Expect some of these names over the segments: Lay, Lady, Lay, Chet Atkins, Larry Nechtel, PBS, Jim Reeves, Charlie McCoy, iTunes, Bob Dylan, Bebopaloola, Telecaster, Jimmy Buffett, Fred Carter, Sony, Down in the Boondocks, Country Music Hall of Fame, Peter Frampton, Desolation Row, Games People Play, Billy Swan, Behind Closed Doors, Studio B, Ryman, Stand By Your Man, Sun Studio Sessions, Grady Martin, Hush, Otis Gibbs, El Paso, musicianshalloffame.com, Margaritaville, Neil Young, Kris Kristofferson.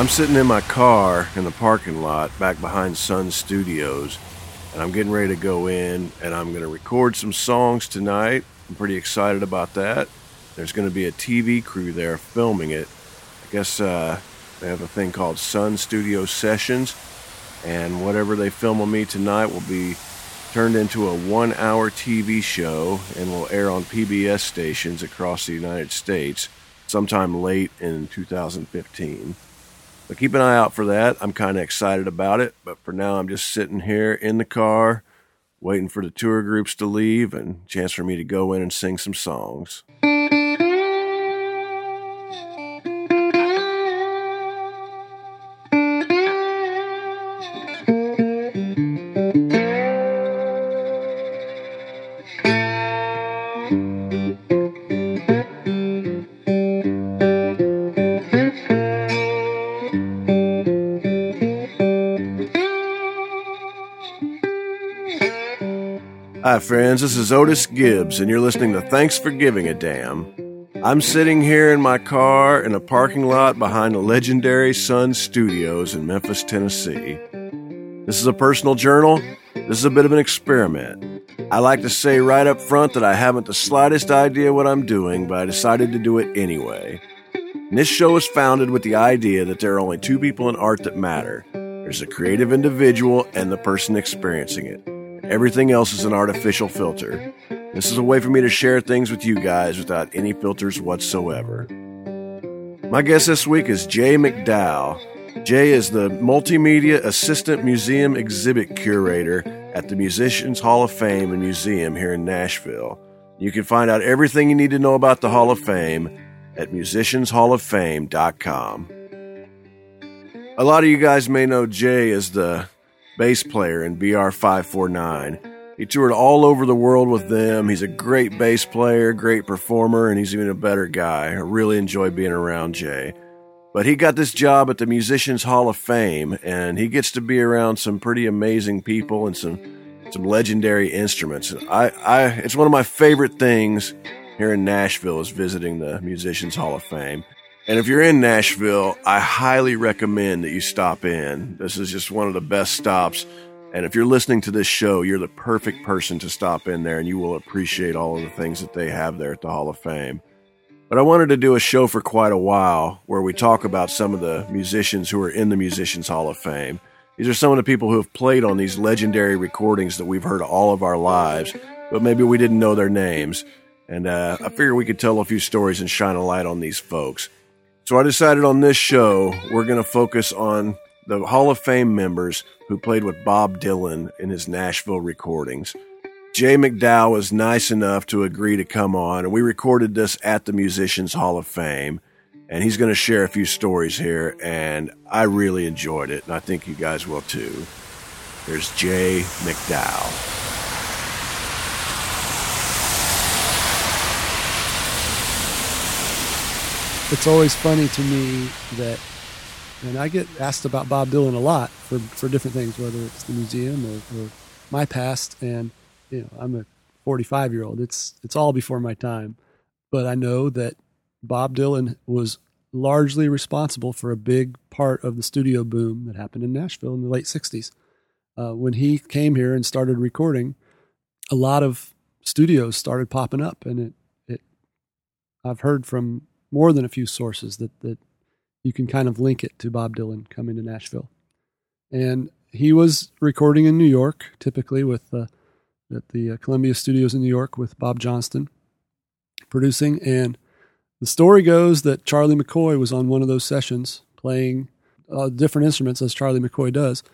I'm sitting in my car in the parking lot back behind Sun Studios, and I'm getting ready to go in, and I'm going to record some songs tonight. I'm pretty excited about that. There's going to be a TV crew there filming it. I guess they have a thing called Sun Studio Sessions, and whatever they film on me tonight will be turned into a one-hour TV show and will air on PBS stations across the United States sometime late in 2015. But keep an eye out for that. I'm kind of excited about it, but for now I'm just sitting here in the car waiting for the tour groups to leave and chance for me to go in and sing some songs. Hi friends, this is Otis Gibbs, and you're listening to Thanks for Giving a Damn. I'm sitting here in my car in a parking lot behind the legendary Sun Studios in Memphis, Tennessee. This is a personal journal. This is a bit of an experiment. I like to say right up front that I haven't the slightest idea what I'm doing, but I decided to do it anyway. And this show is founded with the idea that there are only two people in art that matter. There's the creative individual and the person experiencing it. Everything else is an artificial filter. This is a way for me to share things with you guys without any filters whatsoever. My guest this week is Jay McDowell. Jay is the Multimedia Assistant Museum Exhibit Curator at the Musicians' Hall of Fame and Museum here in Nashville. You can find out everything you need to know about the Hall of Fame at musicianshalloffame.com. A lot of you guys may know Jay as the bass player in BR549. He toured all over the world with them. He's a great bass player, great performer, and he's even a better guy. I really enjoy being around Jay. But he got this job at the Musicians' Hall of Fame, and he gets to be around some pretty amazing people and some legendary instruments. It's one of my favorite things here in Nashville is visiting the Musicians' Hall of Fame. And if you're in Nashville, I highly recommend that you stop in. This is just one of the best stops. And if you're listening to this show, you're the perfect person to stop in there, and you will appreciate all of the things that they have there at the Hall of Fame. But I wanted to do a show for quite a while where we talk about some of the musicians who are in the Musicians' Hall of Fame. These are some of the people who have played on these legendary recordings that we've heard all of our lives, but maybe we didn't know their names. And I figure we could tell a few stories and shine a light on these folks. So I decided on this show, we're going to focus on the Hall of Fame members who played with Bob Dylan in his Nashville recordings. Jay McDowell was nice enough to agree to come on, and we recorded this at the Musicians' Hall of Fame, and he's going to share a few stories here, and I really enjoyed it, and I think you guys will too. There's Jay McDowell. It's always funny to me that, and I get asked about Bob Dylan a lot for different things, whether it's the museum or my past. And, you know, I'm a 45-year-old. It's all before my time. But I know that Bob Dylan was largely responsible for a big part of the studio boom that happened in Nashville in the late 60s. When he came here and started recording, a lot of studios started popping up. And I've heard from more than a few sources that you can kind of link it to Bob Dylan coming to Nashville. And he was recording in New York, typically at the Columbia Studios in New York with Bob Johnston producing. And the story goes that Charlie McCoy was on one of those sessions playing different instruments, as Charlie McCoy does.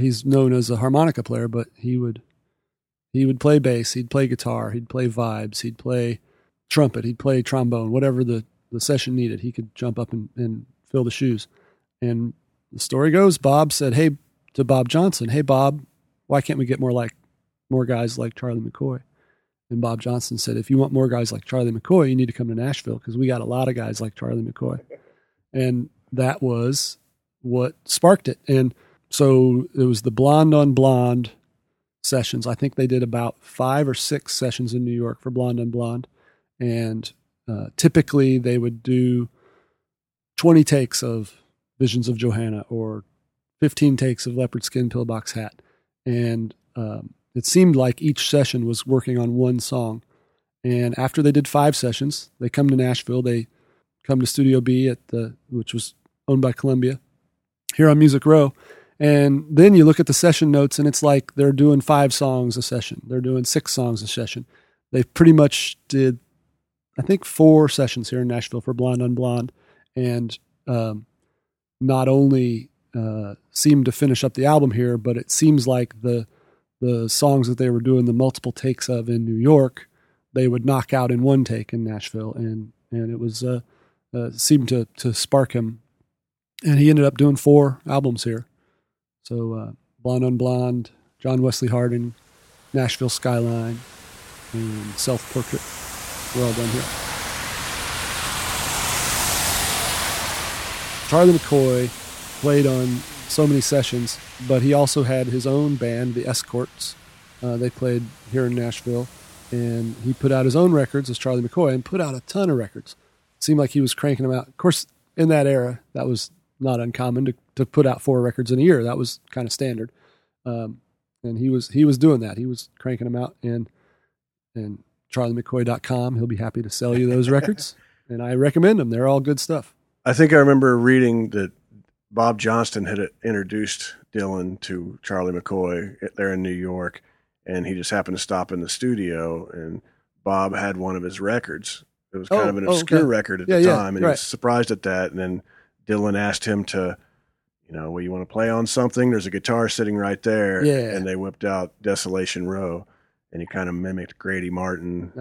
He's known as a harmonica player, but he would play bass, he'd play guitar, he'd play vibes, he'd play trumpet, he'd play trombone, whatever the session needed. He could jump up and fill the shoes. And the story goes, Bob said, hey, to Bob Johnson, hey, Bob, why can't we get more guys like Charlie McCoy? And Bob Johnson said, if you want more guys like Charlie McCoy, you need to come to Nashville because we got a lot of guys like Charlie McCoy. And that was what sparked it. And so it was the Blonde on Blonde sessions. I think they did about 5 or 6 sessions in New York for Blonde on Blonde. And typically they would do 20 takes of Visions of Johanna or 15 takes of Leopard Skin Pillbox Hat. And it seemed like each session was working on one song. And after they did 5 sessions, they come to Nashville. They come to Studio B, which was owned by Columbia, here on Music Row. And then you look at the session notes, and it's like they're doing 5 songs a session. They're doing 6 songs a session. They pretty much did, I think, 4 sessions here in Nashville for Blonde on Blonde. And not only seemed to finish up the album here, but it seems like the songs that they were doing the multiple takes of in New York, they would knock out in one take in Nashville. And it was seemed to spark him. And he ended up doing 4 albums here. So Blonde on Blonde, John Wesley Harding, Nashville Skyline, and Self Portrait. We're all done here. Charlie McCoy played on so many sessions, but he also had his own band, the Escorts. They played here in Nashville, and he put out his own records as Charlie McCoy and put out a ton of records. It seemed like he was cranking them out. Of course, in that era, that was not uncommon to put out 4 records in a year. That was kind of standard. And he was doing that. He was cranking them out, and charliemccoy.com, he'll be happy to sell you those records, and I recommend them. They're all good stuff. I think I remember reading that Bob Johnston had introduced Dylan to Charlie McCoy there in New York, and he just happened to stop in the studio, and Bob had one of his records. It was kind of an obscure record at the time, and he was surprised at that. And then Dylan asked him to, well, you want to play on something? There's a guitar sitting right there, and they whipped out Desolation Row, and he kind of mimicked Grady Martin,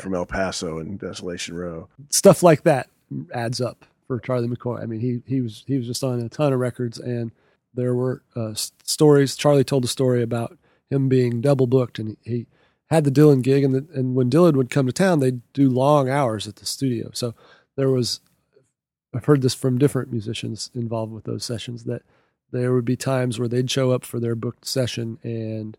from El Paso and Desolation Row. Stuff like that adds up for Charlie McCoy. I mean, he was just on a ton of records, and there were stories. Charlie told a story about him being double booked, and he had the Dylan gig, and when Dylan would come to town, they'd do long hours at the studio. So there was, I've heard this from different musicians involved with those sessions, that there would be times where they'd show up for their booked session, and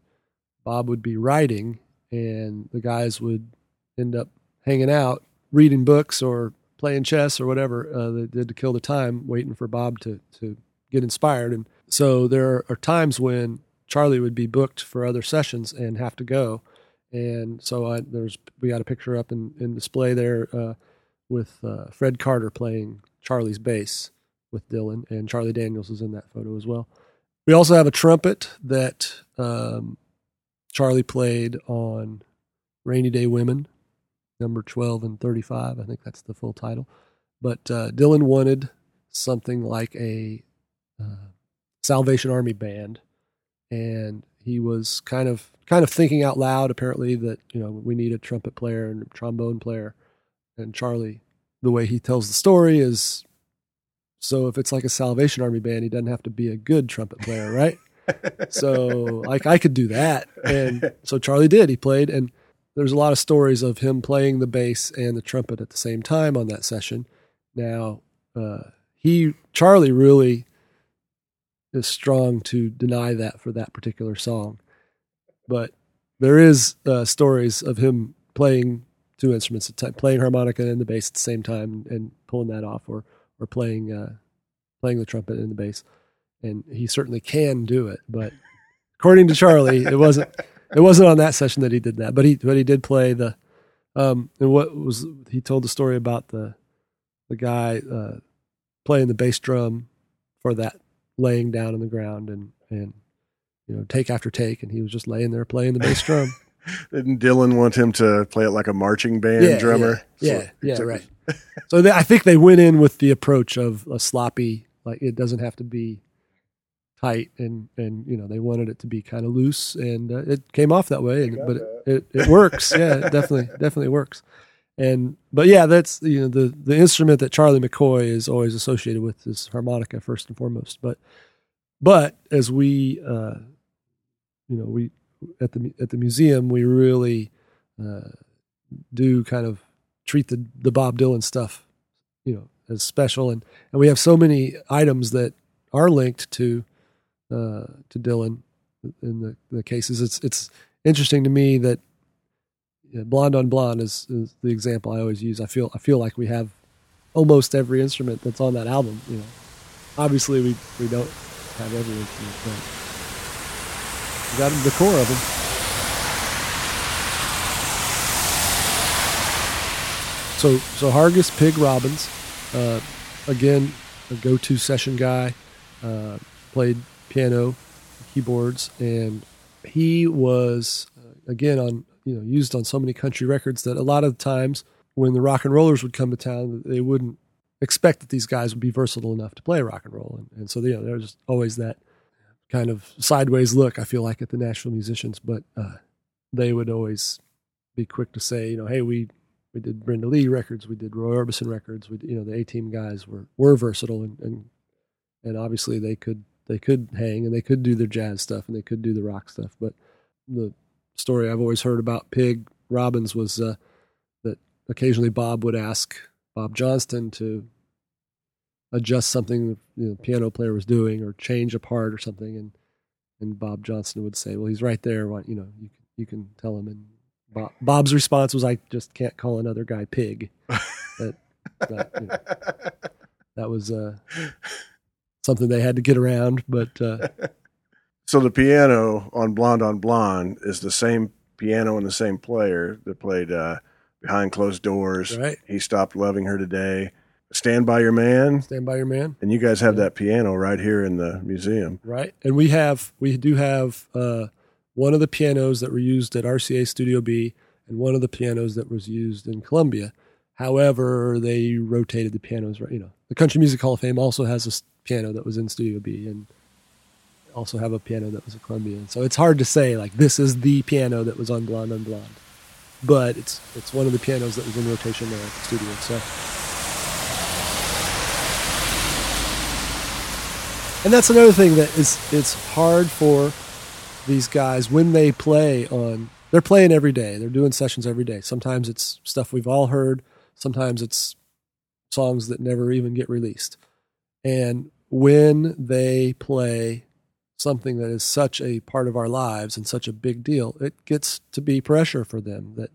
Bob would be writing, and the guys would end up hanging out, reading books or playing chess or whatever they did to kill the time, waiting for Bob to get inspired. And so there are times when Charlie would be booked for other sessions and have to go. And so we got a picture up in display there with Fred Carter playing Charlie's bass with Dylan, and Charlie Daniels is in that photo as well. We also have a trumpet that Charlie played on Rainy Day Women, number 12 and 35. I think that's the full title. But Dylan wanted something like a Salvation Army band. And he was kind of thinking out loud, apparently, that, we need a trumpet player and a trombone player. And Charlie, the way he tells the story is, so if it's like a Salvation Army band, he doesn't have to be a good trumpet player, right? So like I could do that. And so Charlie did, he played. And there's a lot of stories of him playing the bass and the trumpet at the same time on that session. Now, Charlie really is strong to deny that for that particular song, but there is stories of him playing two instruments at a time, playing harmonica and the bass at the same time and pulling that off, or playing the trumpet and the bass. And he certainly can do it, but according to Charlie, it wasn't on that session that he did that. But he did play the. And what was he told the story about the guy playing the bass drum for that, laying down on the ground and take after take, and he was just laying there playing the bass drum. Didn't Dylan want him to play it like a marching band drummer? Right. So I think they went in with the approach of a sloppy, like it doesn't have to be tight, and they wanted it to be kind of loose, and it came off that way, but it works. Yeah, it definitely works. But that's the instrument that Charlie McCoy is always associated with is harmonica first and foremost. But as we we at the museum, we really do kind of treat the Bob Dylan stuff as special, and we have so many items that are linked to Dylan in the cases. It's interesting to me that Blonde on Blonde is the example I always use. I feel like we have almost every instrument that's on that album. Obviously, we don't have every instrument, but we got the core of them. So Hargus Pig Robbins, again, a go-to session guy, played piano, keyboards, and he was, again, on, you know, used on so many country records that a lot of the times when the rock and rollers would come to town, they wouldn't expect that these guys would be versatile enough to play rock and roll. And so, you know, there was always that kind of sideways look, I feel like, at the Nashville musicians, but they would always be quick to say, you know, hey, we did Brenda Lee records, we did Roy Orbison records, we, you know, the A-Team guys were versatile, and obviously they could hang, and they could do their jazz stuff, and they could do the rock stuff. But the story I've always heard about Pig Robbins was that occasionally Bob would ask Bob Johnston to adjust something the piano player was doing, or change a part or something, and Bob Johnston would say, "Well, he's right there. Why, you know, you can tell him." And Bob's response was, "I just can't call another guy pig." That, you know, that was something they had to get around, but. So the piano on Blonde is the same piano and the same player that played Behind Closed Doors. Right. He Stopped Loving Her Today. Stand By Your Man. Stand By Your Man. And you guys have that piano right here in the museum. Right. And we do have one of the pianos that were used at RCA Studio B and one of the pianos that was used in Columbia. However, they rotated the pianos, right, you know. The Country Music Hall of Fame also has a piano that was in Studio B, and also have a piano that was a Colombian. So it's hard to say, like, this is the piano that was on Blonde on Blonde. But it's one of the pianos that was in rotation there at the studio. So, and that's another thing that is, it's hard for these guys when they play on, they're playing every day. They're doing sessions every day. Sometimes it's stuff we've all heard. Sometimes it's songs that never even get released. And when they play something that is such a part of our lives and such a big deal, it gets to be pressure for them that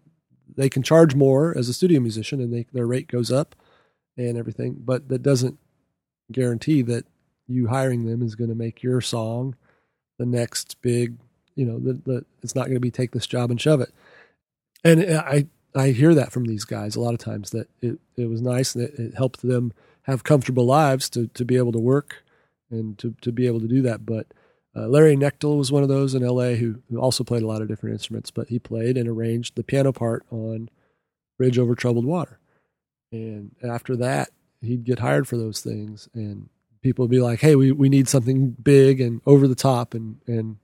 they can charge more as a studio musician, and their rate goes up and everything, but that doesn't guarantee that you hiring them is going to make your song the next big, you know, it's not going to be take this job and shove it. And I hear that from these guys a lot of times, that it was nice and it helped them have comfortable lives to be able to work and to be able to do that. But Larry Nechtel was one of those in L.A. who also played a lot of different instruments, but he played and arranged the piano part on Bridge Over Troubled Water. And after that, he'd get hired for those things, and people would be like, hey, we need something big and over the top and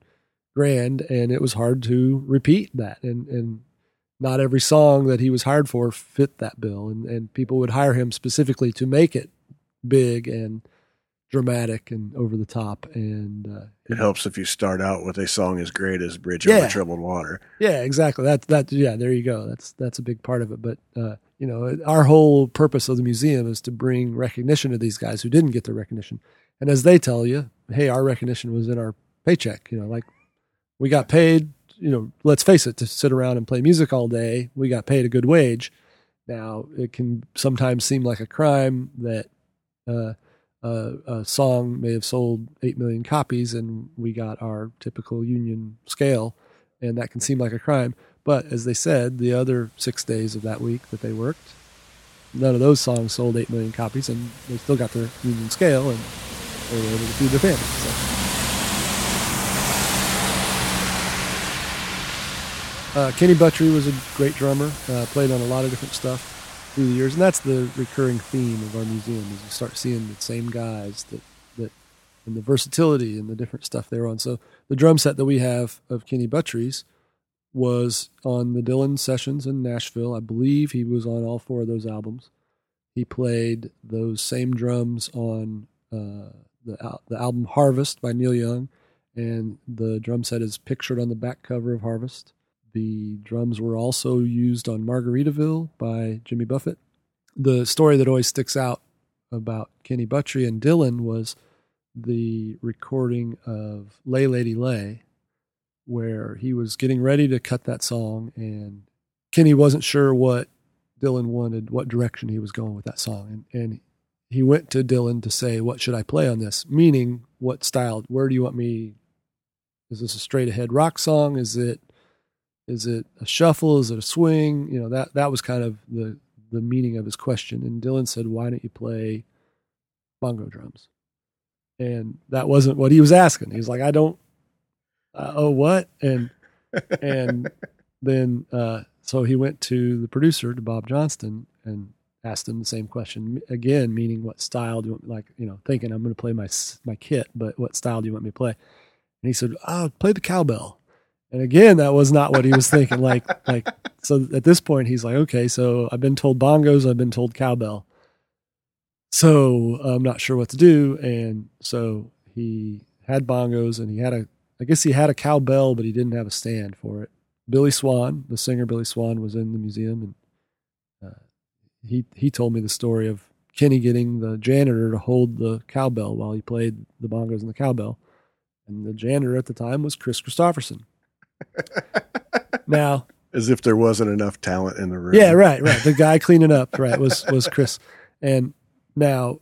grand, and it was hard to repeat that. And not every song that he was hired for fit that bill, and people would hire him specifically to make it big and dramatic and over the top, and it helps if you start out with a song as great as Bridge Over Troubled Water. Yeah, exactly. That. Yeah, there you go. That's a big part of it. But you know, our whole purpose of the museum is to bring recognition to these guys who didn't get their recognition. And as they tell you, hey, our recognition was in our paycheck. You know, like, we got paid. You know, let's face it, to sit around and play music all day, we got paid a good wage. Now, it can sometimes seem like a crime that a song may have sold 8 million copies and we got our typical union scale, and that can seem like a crime. But as they said, the other 6 days of that week that they worked, none of those songs sold 8 million copies, and they still got their union scale, and they were able to feed their families. So. Kenny Buttrey was a great drummer, played on a lot of different stuff through the years, and that's the recurring theme of our museum, is you start seeing the same guys that and the versatility and the different stuff they're on. So the drum set that we have of Kenny Buttrey's was on the Dylan sessions in Nashville. I believe he was on all four of those albums. He played those same drums on the album Harvest by Neil Young, and the drum set is pictured on the back cover of Harvest. The drums were also used on Margaritaville by Jimmy Buffett. The story that always sticks out about Kenny Buttrey and Dylan was the recording of Lay, Lady, Lay, where he was getting ready to cut that song, and Kenny wasn't sure what Dylan wanted, what direction he was going with that song. And he went to Dylan to say, what should I play on this? Meaning, what style? Where do you want me? Is this a straight ahead rock song? Is it a shuffle? Is it a swing? You know, that was kind of the meaning of his question. And Dylan said, why don't you play bongo drums? And that wasn't what he was asking. He was like, I don't, what? And then, so he went to the producer, to Bob Johnston, and asked him the same question again, meaning what style do you want me, like, you know, thinking I'm going to play my kit, but what style do you want me to play? And he said, I'll play the cowbell. And again, that was not what he was thinking. like, so at this point he's like, okay, so I've been told bongos, I've been told cowbell. So I'm not sure what to do. And so he had bongos and he had a cowbell, but he didn't have a stand for it. Billy Swan, the singer Billy Swan, was in the museum, and he told me the story of Kenny getting the janitor to hold the cowbell while he played the bongos and the cowbell. And the janitor at the time was Kris Kristofferson. Now, as if there wasn't enough talent in the room. Yeah, right. The guy cleaning up, right, was Kris. And now,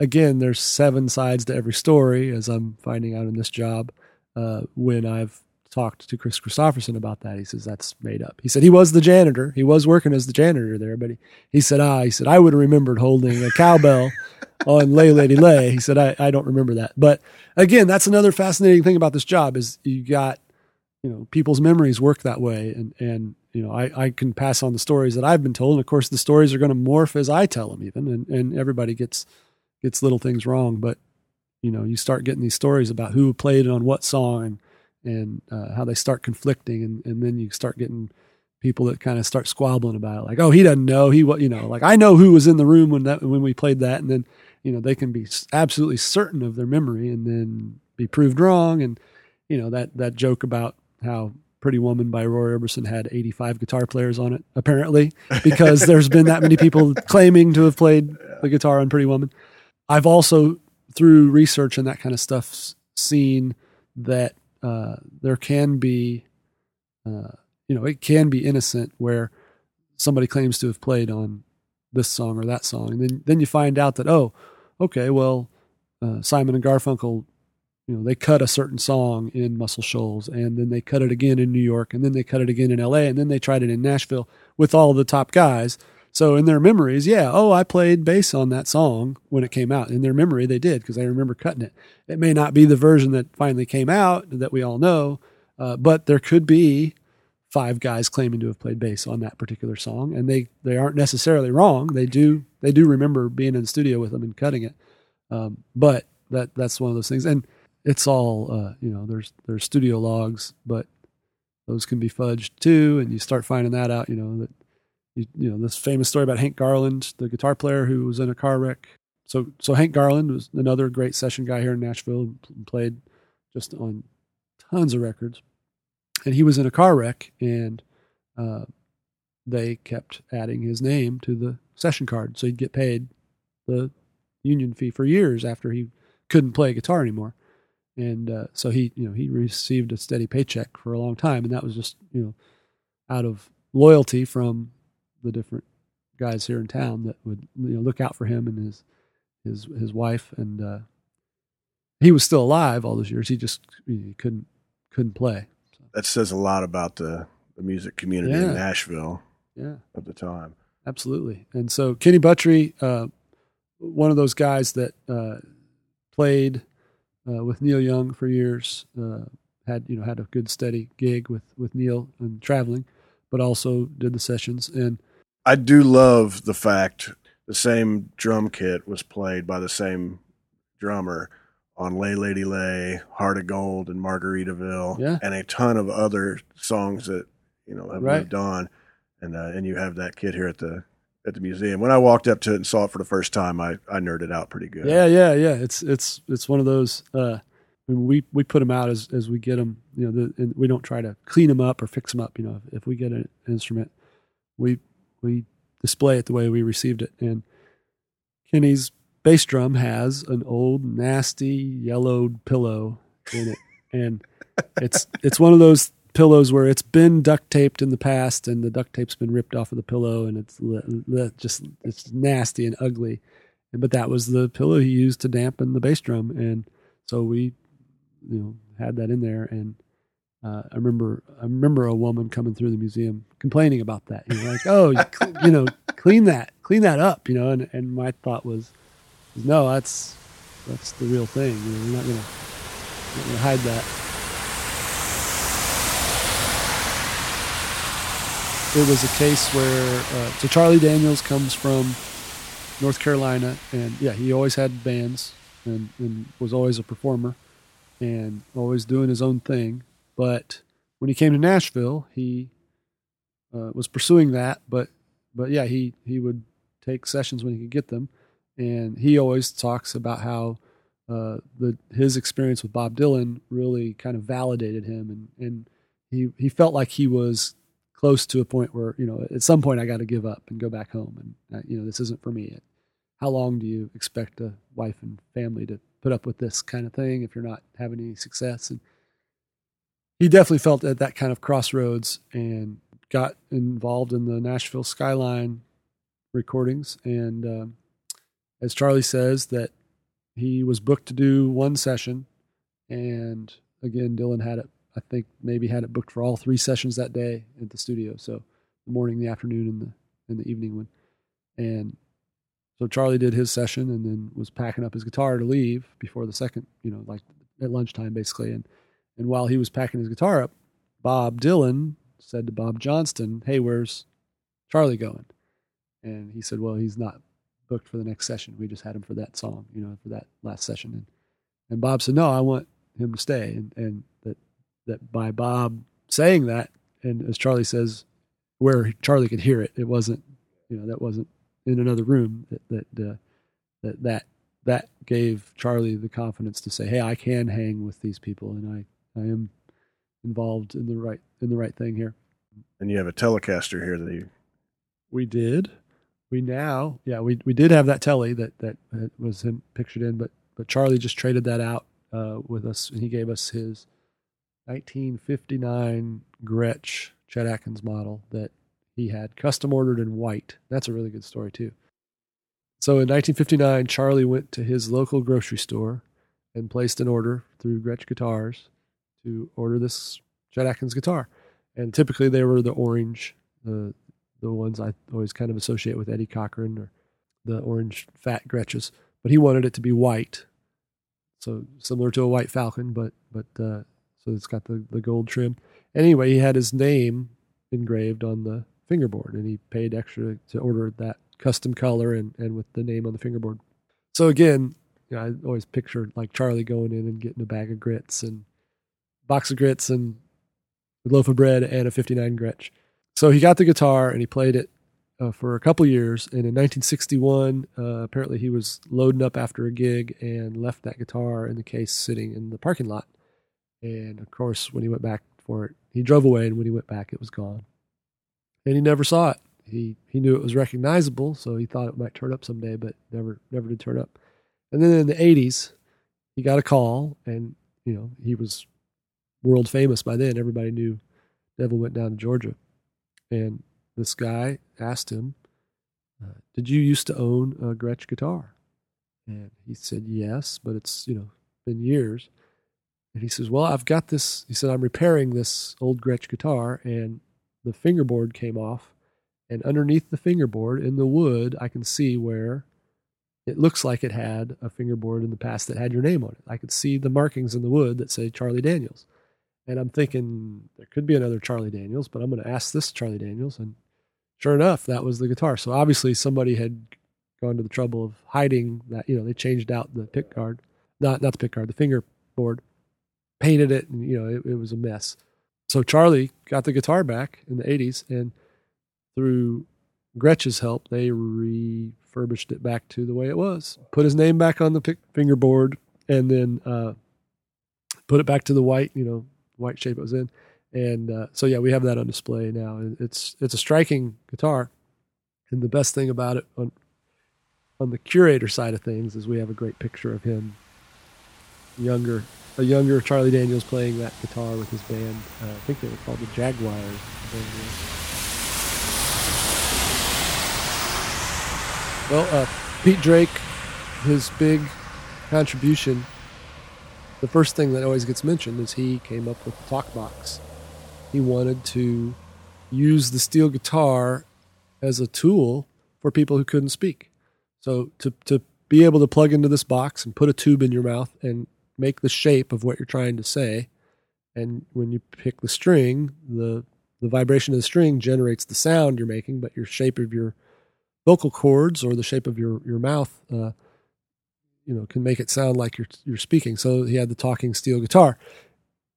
again, there's 7 sides to every story, as I'm finding out in this job. When I've talked to Kris Kristofferson about that, he says, that's made up. He said, he was the janitor. He was working as the janitor there, but he said, I would have remembered holding a cowbell on Lay, Lady, Lay. He said, I don't remember that. But again, that's another fascinating thing about this job is you got, you know, people's memories work that way. And, you know, I can pass on the stories that I've been told. And of course the stories are going to morph as I tell them even, and everybody gets little things wrong, but you know, you start getting these stories about who played on what song and how they start conflicting. And then you start getting people that kind of start squabbling about it. Like, oh, he doesn't know. You know, like I know who was in the room when we played that. And then, you know, they can be absolutely certain of their memory and then be proved wrong. And, you know, that joke about how Pretty Woman by Roy Orbison had 85 guitar players on it, apparently, because there's been that many people claiming to have played the guitar on Pretty Woman. I've also, through research and that kind of stuff, seen that there can be, you know, it can be innocent where somebody claims to have played on this song or that song. And then you find out that, oh, okay, well, Simon and Garfunkel, you know, they cut a certain song in Muscle Shoals, and then they cut it again in New York, and then they cut it again in LA, and then they tried it in Nashville with all the top guys. So in their memories, yeah, oh, I played bass on that song when it came out. In their memory, they did, because I remember cutting it. It may not be the version that finally came out that we all know, but there could be 5 guys claiming to have played bass on that particular song, and they aren't necessarily wrong. They do remember being in the studio with them and cutting it, but that's one of those things. And it's all, you know, there's studio logs, but those can be fudged too, and you start finding that out, you know, that you know, this famous story about Hank Garland, the guitar player who was in a car wreck. So Hank Garland was another great session guy here in Nashville, played just on tons of records. And he was in a car wreck, and they kept adding his name to the session card. So he'd get paid the union fee for years after he couldn't play guitar anymore. And so he, you know, he received a steady paycheck for a long time. And that was just, you know, out of loyalty from the different guys here in town that would, you know, look out for him and his wife. And he was still alive all those years. He just, you know, couldn't play. So. That says a lot about the music community in Nashville at the time. Absolutely. And so Kenny Buttrey, one of those guys that played with Neil Young for years, had a good steady gig with Neil and traveling, but also did the sessions. And I do love the fact the same drum kit was played by the same drummer on Lay, Lady, Lay, Heart of Gold, and Margaritaville, and a ton of other songs that, you know, have lived on. And you have that kit here at the museum. When I walked up to it and saw it for the first time, I nerded out pretty good. Yeah. It's one of those. We put them out as we get them, you know, and we don't try to clean them up or fix them up. You know, if we get an instrument, we display it the way we received it. And Kenny's bass drum has an old, nasty, yellowed pillow in it. And it's one of those pillows where it's been duct taped in the past, and the duct tape's been ripped off of the pillow, and it's just, it's nasty and ugly. But that was the pillow he used to dampen the bass drum. And so we, had that in there. And I remember a woman coming through the museum complaining about that. And like, clean that up, And my thought was, no, that's the real thing. We're not going to hide that. It was a case where, so Charlie Daniels comes from North Carolina, and he always had bands and was always a performer and always doing his own thing. But when he came to Nashville, he was pursuing that, but he would take sessions when he could get them. And he always talks about how his experience with Bob Dylan really kind of validated him, and he felt like he was close to a point where, at some point I got to give up and go back home. And, this isn't for me. How long do you expect a wife and family to put up with this kind of thing if you're not having any success? And he definitely felt at that kind of crossroads and got involved in the Nashville Skyline recordings. And as Charlie says, that he was booked to do one session. And again, Dylan had it booked for all three sessions that day at the studio. So the morning, the afternoon, and the evening one. And so Charlie did his session and then was packing up his guitar to leave before the second, at lunchtime basically. And while he was packing his guitar up, Bob Dylan said to Bob Johnston, "Hey, where's Charlie going?" And he said, "Well, he's not booked for the next session. We just had him for that song, for that last session." And Bob said, "No, I want him to stay." And that by Bob saying that, and as Charlie says, where Charlie could hear it, it wasn't, that wasn't in another room, that gave Charlie the confidence to say, "Hey, I can hang with these people, and I am involved in the right thing here." And you have a Telecaster here that you... We did. We did have that Telly that was him pictured in, but Charlie just traded that out with us, and he gave us his 1959 Gretsch Chet Atkins model that he had custom ordered in white. That's a really good story too. So in 1959, Charlie went to his local grocery store and placed an order through Gretsch Guitars to order this Chet Atkins guitar. And typically they were the orange, the ones I always kind of associate with Eddie Cochran, or the orange fat Gretsches, but he wanted it to be white. So similar to a white Falcon, but so it's got the gold trim. Anyway, he had his name engraved on the fingerboard, and he paid extra to order that custom color and with the name on the fingerboard. So again, I always pictured like Charlie going in and getting a bag of grits and a box of grits and a loaf of bread and a 59 Gretsch. So he got the guitar and he played it for a couple years. And in 1961, apparently he was loading up after a gig and left that guitar in the case sitting in the parking lot. And of course, when he went back for it, he drove away, and when he went back, it was gone. And he never saw it. He knew it was recognizable, so he thought it might turn up someday, but never did turn up. And then in the 80s, he got a call, and he was world famous by then. Everybody knew Devil Went Down to Georgia. And this guy asked him, "Did you used to own a Gretsch guitar?" And he said, "Yes, but it's been years." And he says, "Well, I've got this." He said, "I'm repairing this old Gretsch guitar, and the fingerboard came off. And underneath the fingerboard, in the wood, I can see where it looks like it had a fingerboard in the past that had your name on it. I could see the markings in the wood that say Charlie Daniels." And I'm thinking, there could be another Charlie Daniels, but I'm going to ask this Charlie Daniels. And sure enough, that was the guitar. So obviously somebody had gone to the trouble of hiding that. They changed out the pick guard, not the pick guard, the fingerboard, painted it, and it was a mess. So Charlie got the guitar back in the 80s, and through Gretsch's help, they refurbished it back to the way it was, put his name back on the fingerboard, and then put it back to the white, white shape it was in. And so we have that on display now. And it's a striking guitar. And the best thing about it on the curator side of things is we have a great picture of him a younger Charlie Daniels playing that guitar with his band. I think they were called the Jaguars. Well, Pete Drake his big contribution, the first thing that always gets mentioned is he came up with the talk box. He wanted to use the steel guitar as a tool for people who couldn't speak. So to be able to plug into this box and put a tube in your mouth and make the shape of what you're trying to say, and when you pick the string, the vibration of the string generates the sound you're making, but your shape of your vocal cords or the shape of your mouth, can make it sound like you're speaking. So he had the talking steel guitar.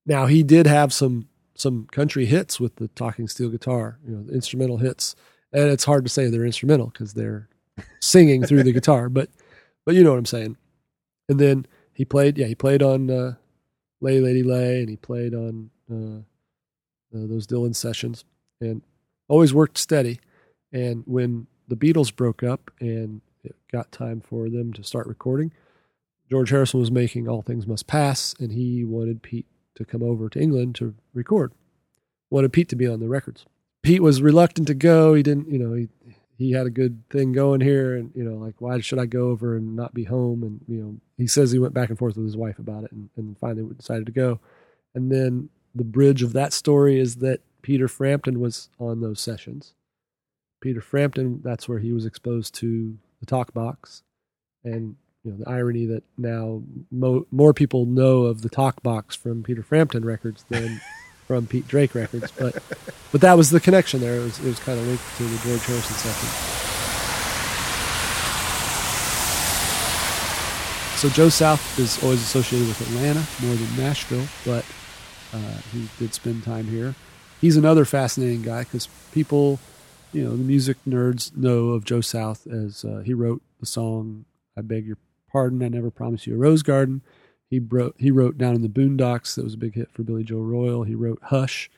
Now he did have some country hits with the talking steel guitar, the instrumental hits, and it's hard to say they're instrumental because they're singing through the guitar, but you know what I'm saying. And then he played on Lay, Lady, Lay, and he played on those Dylan sessions, and always worked steady. And when the Beatles broke up and it got time for them to start recording, George Harrison was making All Things Must Pass, and he wanted Pete to come over to England to record. Wanted Pete to be on the records. Pete was reluctant to go. He didn't, he had a good thing going here, and, why should I go over and not be home? And, he says he went back and forth with his wife about it and finally decided to go. And then the bridge of that story is that Peter Frampton was on those sessions. Peter Frampton, that's where he was exposed to the talk box. And, the irony that now more people know of the talk box from Peter Frampton records than from Pete Drake records, but that was the connection there. It was kind of linked to the George Harrison session. So Joe South is always associated with Atlanta more than Nashville, but he did spend time here. He's another fascinating guy because people, the music nerds know of Joe South as he wrote the song "I Beg Your Pardon, I Never Promised You a Rose Garden." He wrote Down in the Boondocks, that was a big hit for Billy Joel Royal. He wrote Hush,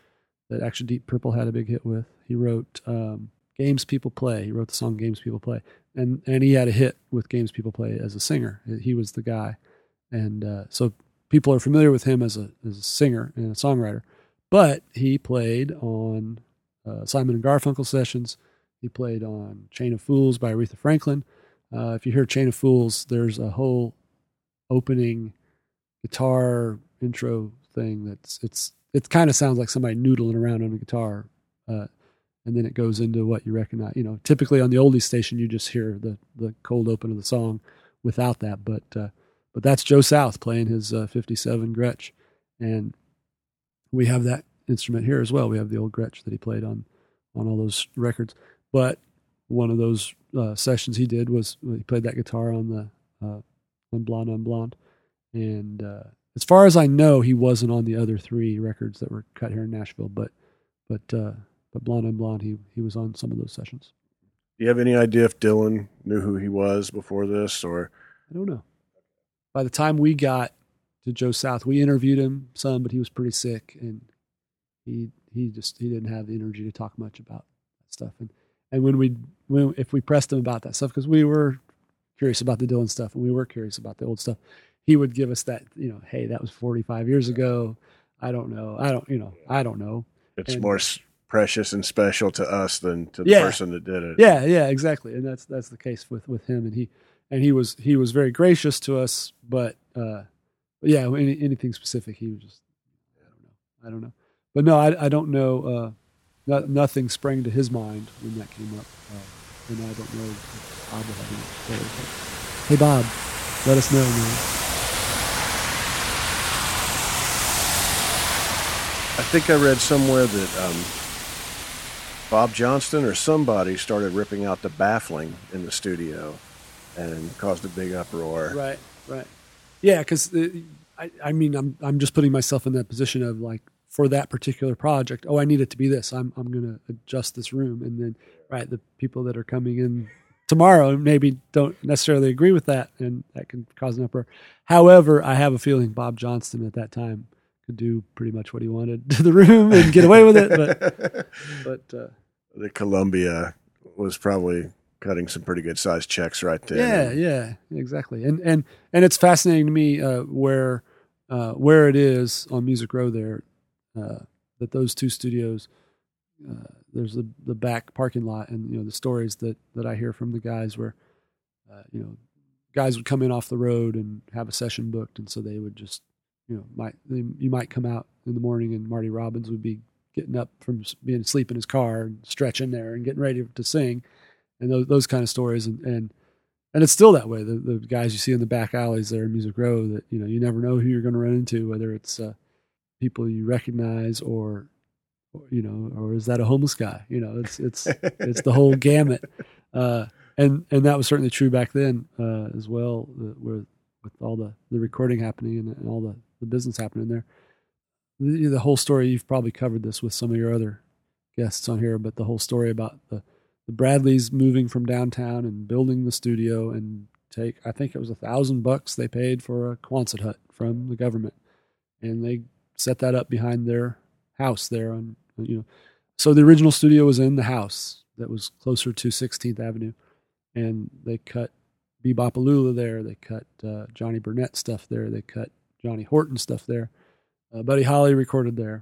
that actually Deep Purple had a big hit with. He wrote Games People Play. He wrote the song Games People Play. And he had a hit with Games People Play as a singer. He was the guy. And so people are familiar with him as a singer and a songwriter. But he played on Simon and Garfunkel sessions. He played on Chain of Fools by Aretha Franklin. If you hear Chain of Fools, there's a whole opening guitar intro thing it kind of sounds like somebody noodling around on a guitar, and then it goes into what you recognize. Typically on the oldies station you just hear the cold open of the song without that, but that's Joe South playing his 57 Gretsch, and we have that instrument here as well. We have the old Gretsch that he played on all those records. But one of those sessions he did was he played that guitar on the on Blonde on Blonde. And as far as I know, he wasn't on the other three records that were cut here in Nashville, but Blonde on Blonde, he was on some of those sessions. Do you have any idea if Dylan knew who he was before this, or? I don't know. By the time we got to Joe South, we interviewed him some, but he was pretty sick, and he didn't have the energy to talk much about that stuff. And if we pressed him about that stuff, because we were curious about the Dylan stuff and we were curious about the old stuff, he would give us that, hey, that was 45 years ago. I don't know. It's more precious and special to us than to the person that did it. Yeah, exactly. And that's the case with him. And he was very gracious to us, but anything specific, he was just, I don't know. But no, I don't know. Nothing sprang to his mind when that came up. And I don't know if Bob would have any story. Hey, Bob, let us know, man. I think I read somewhere that Bob Johnston or somebody started ripping out the baffling in the studio and caused a big uproar. Right. Yeah, because I'm just putting myself in that position of like, for that particular project, I need it to be this. I'm going to adjust this room, and then the people that are coming in tomorrow maybe don't necessarily agree with that, and that can cause an uproar. However, I have a feeling Bob Johnston at that time do pretty much what he wanted to the room and get away with it, but the Columbia was probably cutting some pretty good sized checks right there. Yeah, exactly. And it's fascinating to me where it is on Music Row there, that those two studios, there's the back parking lot, and the stories that I hear from the guys where guys would come in off the road and have a session booked, and so they would just, you know, you might come out in the morning and Marty Robbins would be getting up from being asleep in his car and stretching there and getting ready to sing, and those kind of stories. And it's still that way. The guys you see in the back alleys there in Music Row that, you know, you never know who you're going to run into, whether it's people you recognize or is that a homeless guy? You know, it's the whole gamut. And that was certainly true back then as well, with all the recording happening and all the business happening there. The whole story, you've probably covered this with some of your other guests on here, but the whole story about the Bradleys moving from downtown and building the studio and I think it was $1,000 they paid for a Quonset hut from the government. And they set that up behind their house there so the original studio was in the house that was closer to 16th Avenue, and they cut Bebopaloola there. They cut Johnny Burnett stuff there. They cut Johnny Horton stuff there. Buddy Holly recorded there.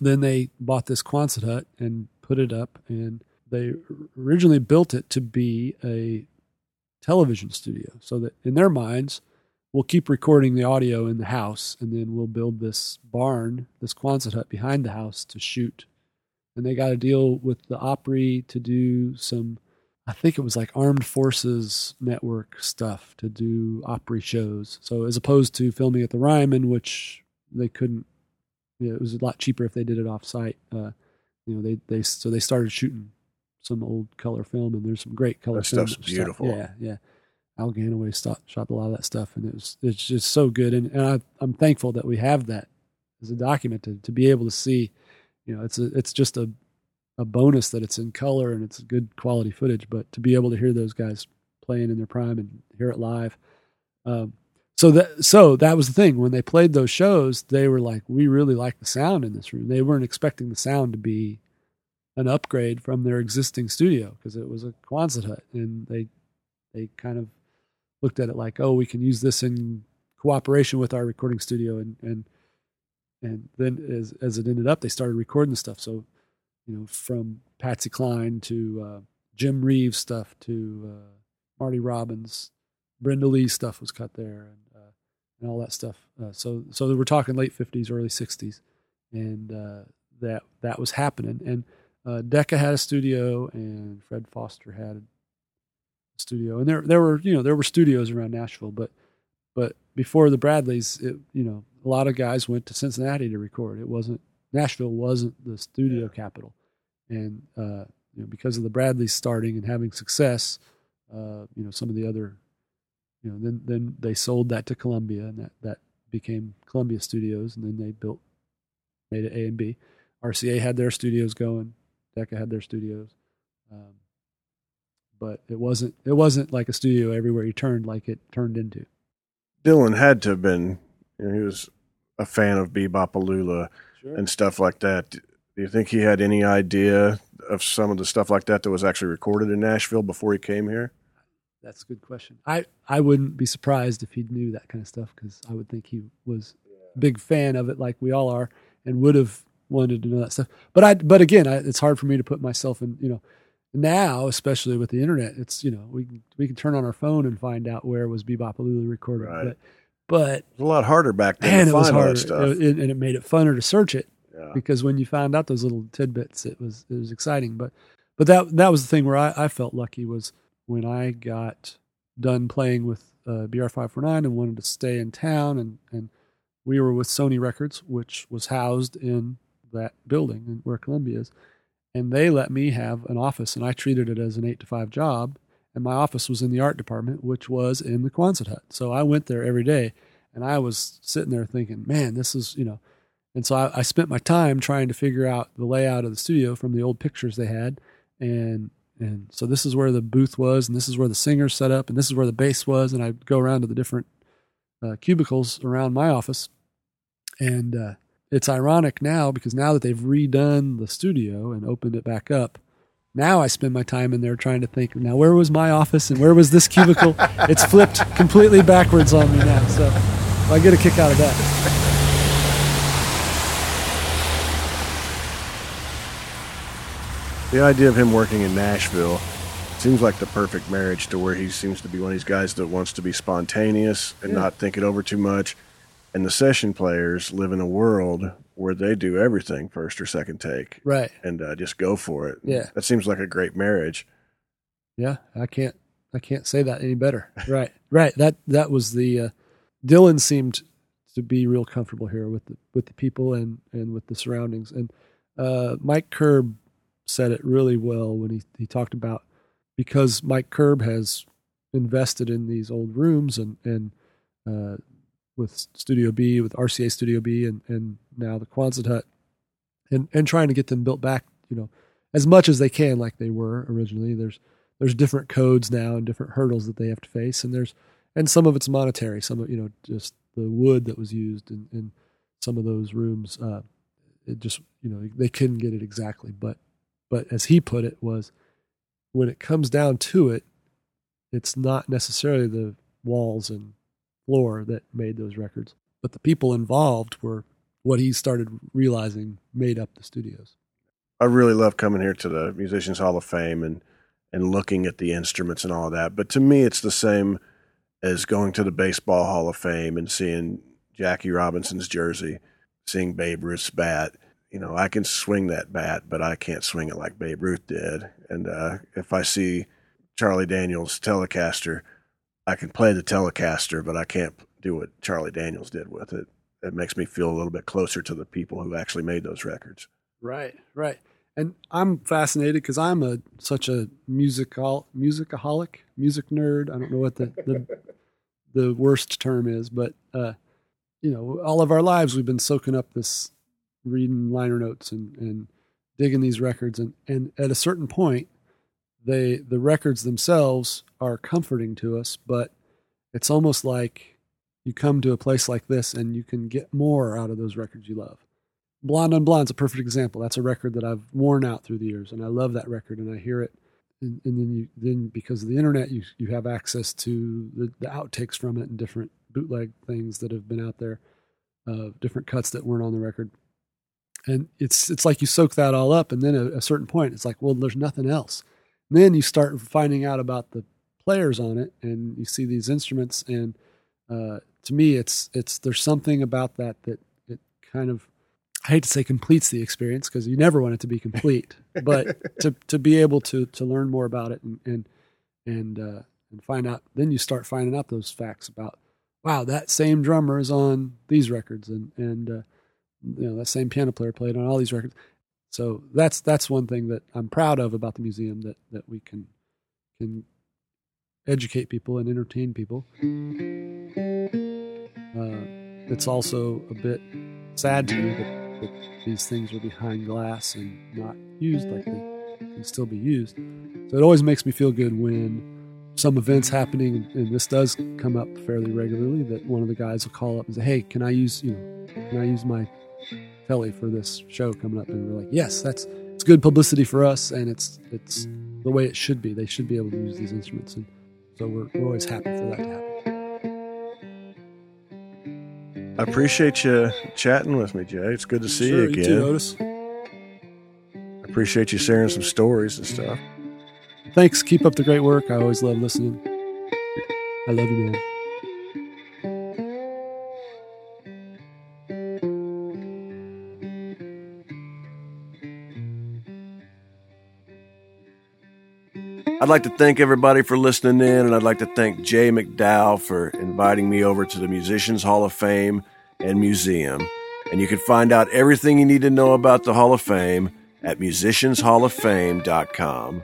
Then they bought this Quonset hut and put it up, and they originally built it to be a television studio, so that in their minds, we'll keep recording the audio in the house, and then we'll build this barn, this Quonset hut behind the house to shoot. And they got a deal with the Opry to do some, I think it was like Armed Forces Network stuff, to do Opry shows. So as opposed to filming at the Ryman, which they couldn't, you know, it was a lot cheaper if they did it off-site. So they started shooting some old color film, and there's some great color film. That stuff's beautiful. Yeah. Al Ganaway shot a lot of that stuff, and it's just so good. And I'm thankful that we have that as a document to be able to see. You know, it's just a bonus that it's in color and it's good quality footage, but to be able to hear those guys playing in their prime and hear it live. So that was the thing. When they played those shows, they were like, we really like the sound in this room. They weren't expecting the sound to be an upgrade from their existing studio, because it was a Quonset hut, and they kind of looked at it like, oh, we can use this in cooperation with our recording studio. And then as it ended up, they started recording the stuff. So, you know, from Patsy Cline to Jim Reeves stuff to Marty Robbins, Brenda Lee stuff was cut there and all that stuff. So we're talking late 50s, early 60s. And that was happening. And Decca had a studio, and Fred Foster had a studio, and there were studios around Nashville, but before the Bradleys, a lot of guys went to Cincinnati to record. Nashville wasn't the studio capital, and because of the Bradleys starting and having success, some of the other, then they sold that to Columbia, and that became Columbia Studios, and then they made it A and B. RCA had their studios going, Decca had their studios. But it wasn't like a studio everywhere you turned, like it turned into. Dylan had to have been, he was a fan of Bebopaloola, sure, and stuff like that. Do you think he had any idea of some of the stuff like that was actually recorded in Nashville before he came here? That's a good question. I wouldn't be surprised if he knew that kind of stuff, because I would think he was a big fan of it, like we all are, and would have wanted to know that stuff. But again, it's hard for me to put myself in, Now, especially with the internet, it's, we can turn on our phone and find out where was Bebopaloola recorded. Right. But it was a lot harder back then to find all that stuff. And it made it funner to search it, because when you found out those little tidbits, it was exciting. But that was the thing where I felt lucky, was when I got done playing with BR549 and wanted to stay in town, and we were with Sony Records, which was housed in that building where Columbia is. And they let me have an office, and I treated it as an 8-to-5 job. And my office was in the art department, which was in the Quonset hut. So I went there every day, and I was sitting there thinking, man, this is, And so I spent my time trying to figure out the layout of the studio from the old pictures they had. And so this is where the booth was, and this is where the singers set up, and this is where the bass was. And I'd go around to the different cubicles around my office, and it's ironic now, because now that they've redone the studio and opened it back up, now I spend my time in there trying to think, now where was my office and where was this cubicle? It's flipped completely backwards on me now. So I get a kick out of that. The idea of him working in Nashville Seems like the perfect marriage to where he seems to be one of these guys that wants to be spontaneous and not think it over too much. And the session players live in a world where they do everything first or second take. Right. And just go for it. Yeah. That seems like a great marriage. Yeah. I can't say that any better. Right. Right. That was the, Dylan seemed to be real comfortable here with the people and with the surroundings. And Mike Curb said it really well when he talked about, because Mike Curb has invested in these old rooms and with Studio B, with RCA Studio B, and now the Quonset Hut, and trying to get them built back, you know, as much as they can, like they were originally. There's different codes now and different hurdles that they have to face, and some of it's monetary, some of, you know, just the wood that was used in some of those rooms. It just, you know, they couldn't get it exactly, but as he put it was, when it comes down to it, it's not necessarily the walls and floor that made those records, but the people involved were what he started realizing made up the studios. I really love coming here to the Musicians' Hall of Fame and looking at the instruments and all of that. But to me, it's the same as going to the Baseball Hall of Fame and seeing Jackie Robinson's jersey, seeing Babe Ruth's bat. You know, I can swing that bat, but I can't swing it like Babe Ruth did. And if I see Charlie Daniels' Telecaster, I can play the Telecaster, but I can't do what Charlie Daniels did with it. It makes me feel a little bit closer to the people who actually made those records. Right, right. And I'm fascinated because I'm such a musicaholic, music nerd. I don't know what the worst term is, but you know, all of our lives we've been soaking up this, reading liner notes and digging these records, and at a certain point the records themselves are comforting to us, but it's almost like you come to a place like this and you can get more out of those records you love. Blonde on Blonde's a perfect example. That's a record that I've worn out through the years, and I love that record, and I hear it, and then because of the internet you have access to the outtakes from it and different bootleg things that have been out there, different cuts that weren't on the record. And it's like you soak that all up, and then at a certain point, it's like, well, there's nothing else. And then you start finding out about the players on it, and you see these instruments. And to me, it's there's something about that it kind of, I hate to say completes the experience, because you never want it to be complete, but to be able to learn more about it and find out. Then you start finding out those facts about, wow, that same drummer is on these records, and you know, that same piano player played on all these records. So that's one thing that I'm proud of about the museum, that we can educate people and entertain people. It's also a bit sad to me that these things are behind glass and not used like they can still be used. So it always makes me feel good when some event's happening, and this does come up fairly regularly, that one of the guys will call up and say, hey, can I use my telly for this show coming up? And we're like, yes, it's good publicity for us, and it's the way it should be. They should be able to use these instruments, and so we're always happy for that to happen. I appreciate you chatting with me, Jay. It's good to see you again. You too, Otis. I appreciate you sharing some stories and stuff. Thanks. Keep up the great work. I always love listening. I love you, man. I'd like to thank everybody for listening in, and I'd like to thank Jay McDowell for inviting me over to the Musicians' Hall of Fame and Museum. And you can find out everything you need to know about the Hall of Fame at musicianshallofame.com.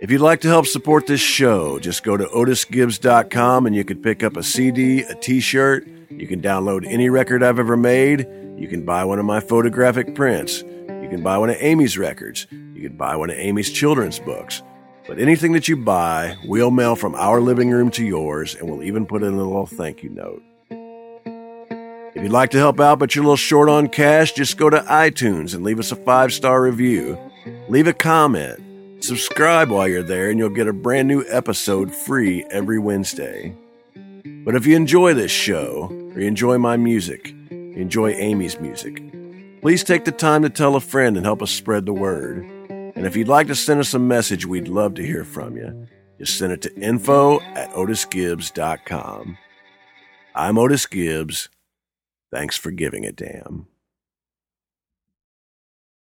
If you'd like to help support this show, just go to otisgibbs.com and you can pick up a CD, a t-shirt. You can download any record I've ever made. You can buy one of my photographic prints. You can buy one of Amy's records. You can buy one of Amy's children's books. But anything that you buy, we'll mail from our living room to yours, and we'll even put in a little thank you note. If you'd like to help out but you're a little short on cash, just go to iTunes and leave us a 5-star review. Leave a comment. Subscribe while you're there, and you'll get a brand new episode free every Wednesday. But if you enjoy this show, or you enjoy my music, you enjoy Amy's music, please take the time to tell a friend and help us spread the word. And And if you'd like to send us a message, we'd love to hear from you. Just send it to info@otisgibbs.com. I'm Otis Gibbs. Thanks for giving a damn.